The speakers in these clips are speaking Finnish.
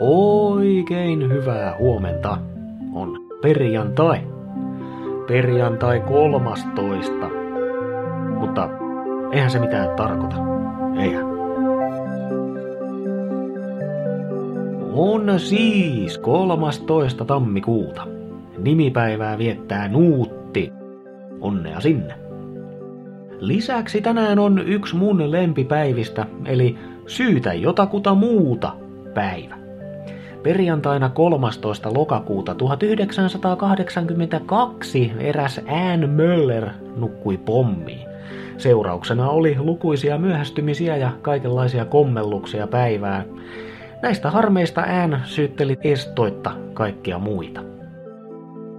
Oikein hyvää huomenta. On perjantai. Perjantai 13. Mutta eihän se mitään tarkoita. Eihän. On siis 13. tammikuuta. Nimipäivää viettää Nuutti. Onnea sinne. Lisäksi tänään on yksi mun lempipäivistä, eli syytä jotakuta muuta päivä. Perjantaina 13. lokakuuta 1982 eräs Anne Möller nukkui pommiin. Seurauksena oli lukuisia myöhästymisiä ja kaikenlaisia kommelluksia päivään. Näistä harmeista Anne syytteli estoitta kaikkia muita.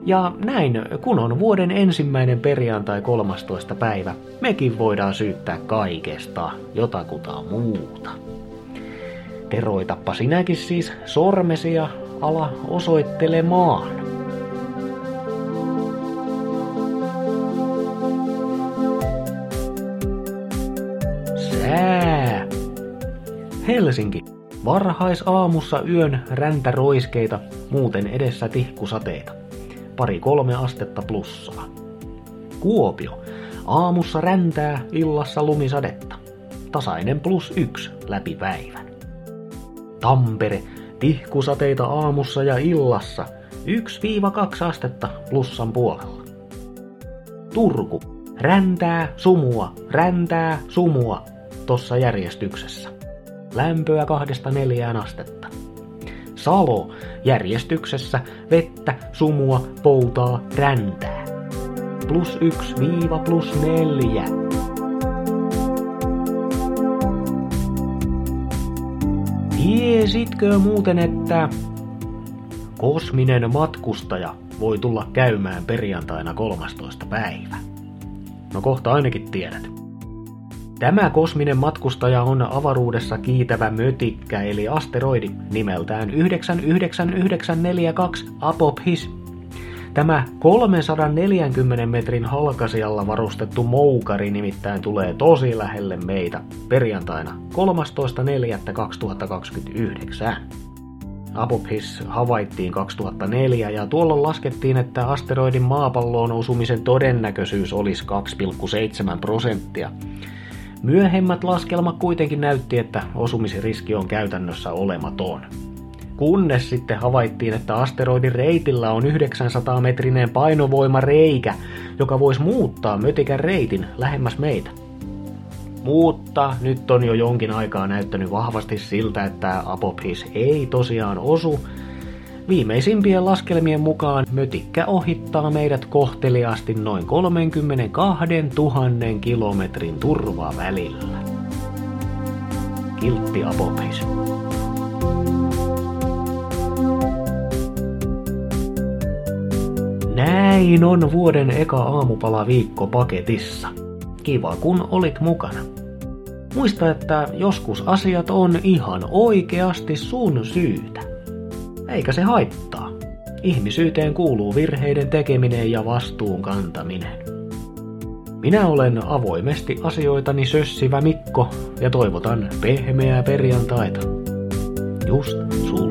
Ja näin, kun on vuoden ensimmäinen perjantai 13. päivä, mekin voidaan syyttää kaikesta jotakuta muuta. Teroitappa sinäkin siis sormesi ja ala osoittelemaan. Sää. Helsinki. Varhaisaamussa yön räntäroiskeita, muuten edessä tihkusateita. 2-3 astetta plussaa. Kuopio. Aamussa räntää, illassa lumisadetta. Tasainen +1 läpi päivän. Tampere. Tihkusateita aamussa ja illassa. 1-2 astetta plussan puolella. Turku. Räntää, sumua tossa järjestyksessä. Lämpöä 2-4 astetta. Salo. Järjestyksessä vettä, sumua, poutaa, räntää. +1-+4. Tiesitkö muuten, että kosminen matkustaja voi tulla käymään perjantaina 13. päivä? No kohta ainakin tiedät. Tämä kosminen matkustaja on avaruudessa kiitävä mötikkä eli asteroidi nimeltään 99942 Apophis. Tämä 340 metrin halkasijalla varustettu moukari nimittäin tulee tosi lähelle meitä perjantaina 13.4.2029. Apophis havaittiin 2004 ja tuolloin laskettiin, että asteroidin maapalloon osumisen todennäköisyys olisi 2,7%. Myöhemmät laskelmat kuitenkin näytti, että osumisriski on käytännössä olematon. Kunnes sitten havaittiin, että asteroidin reitillä on 900-metrinen painovoimareikä, joka voisi muuttaa mötikän reitin lähemmäs meitä. Mutta nyt on jo jonkin aikaa näyttänyt vahvasti siltä, että Apophis ei tosiaan osu. Viimeisimpien laskelmien mukaan mötikkä ohittaa meidät kohteliaasti noin 32 000 kilometrin turvavälillä. Kiltti Apophis. Näin on vuoden eka aamupala viikko paketissa. Kiva kun olit mukana. Muista, että joskus asiat on ihan oikeasti sun syytä. Eikä se haittaa. Ihmisyyteen kuuluu virheiden tekeminen ja vastuun kantaminen. Minä olen avoimesti asioitani sössivä Mikko ja toivotan pehmeää perjantaita. Just sul.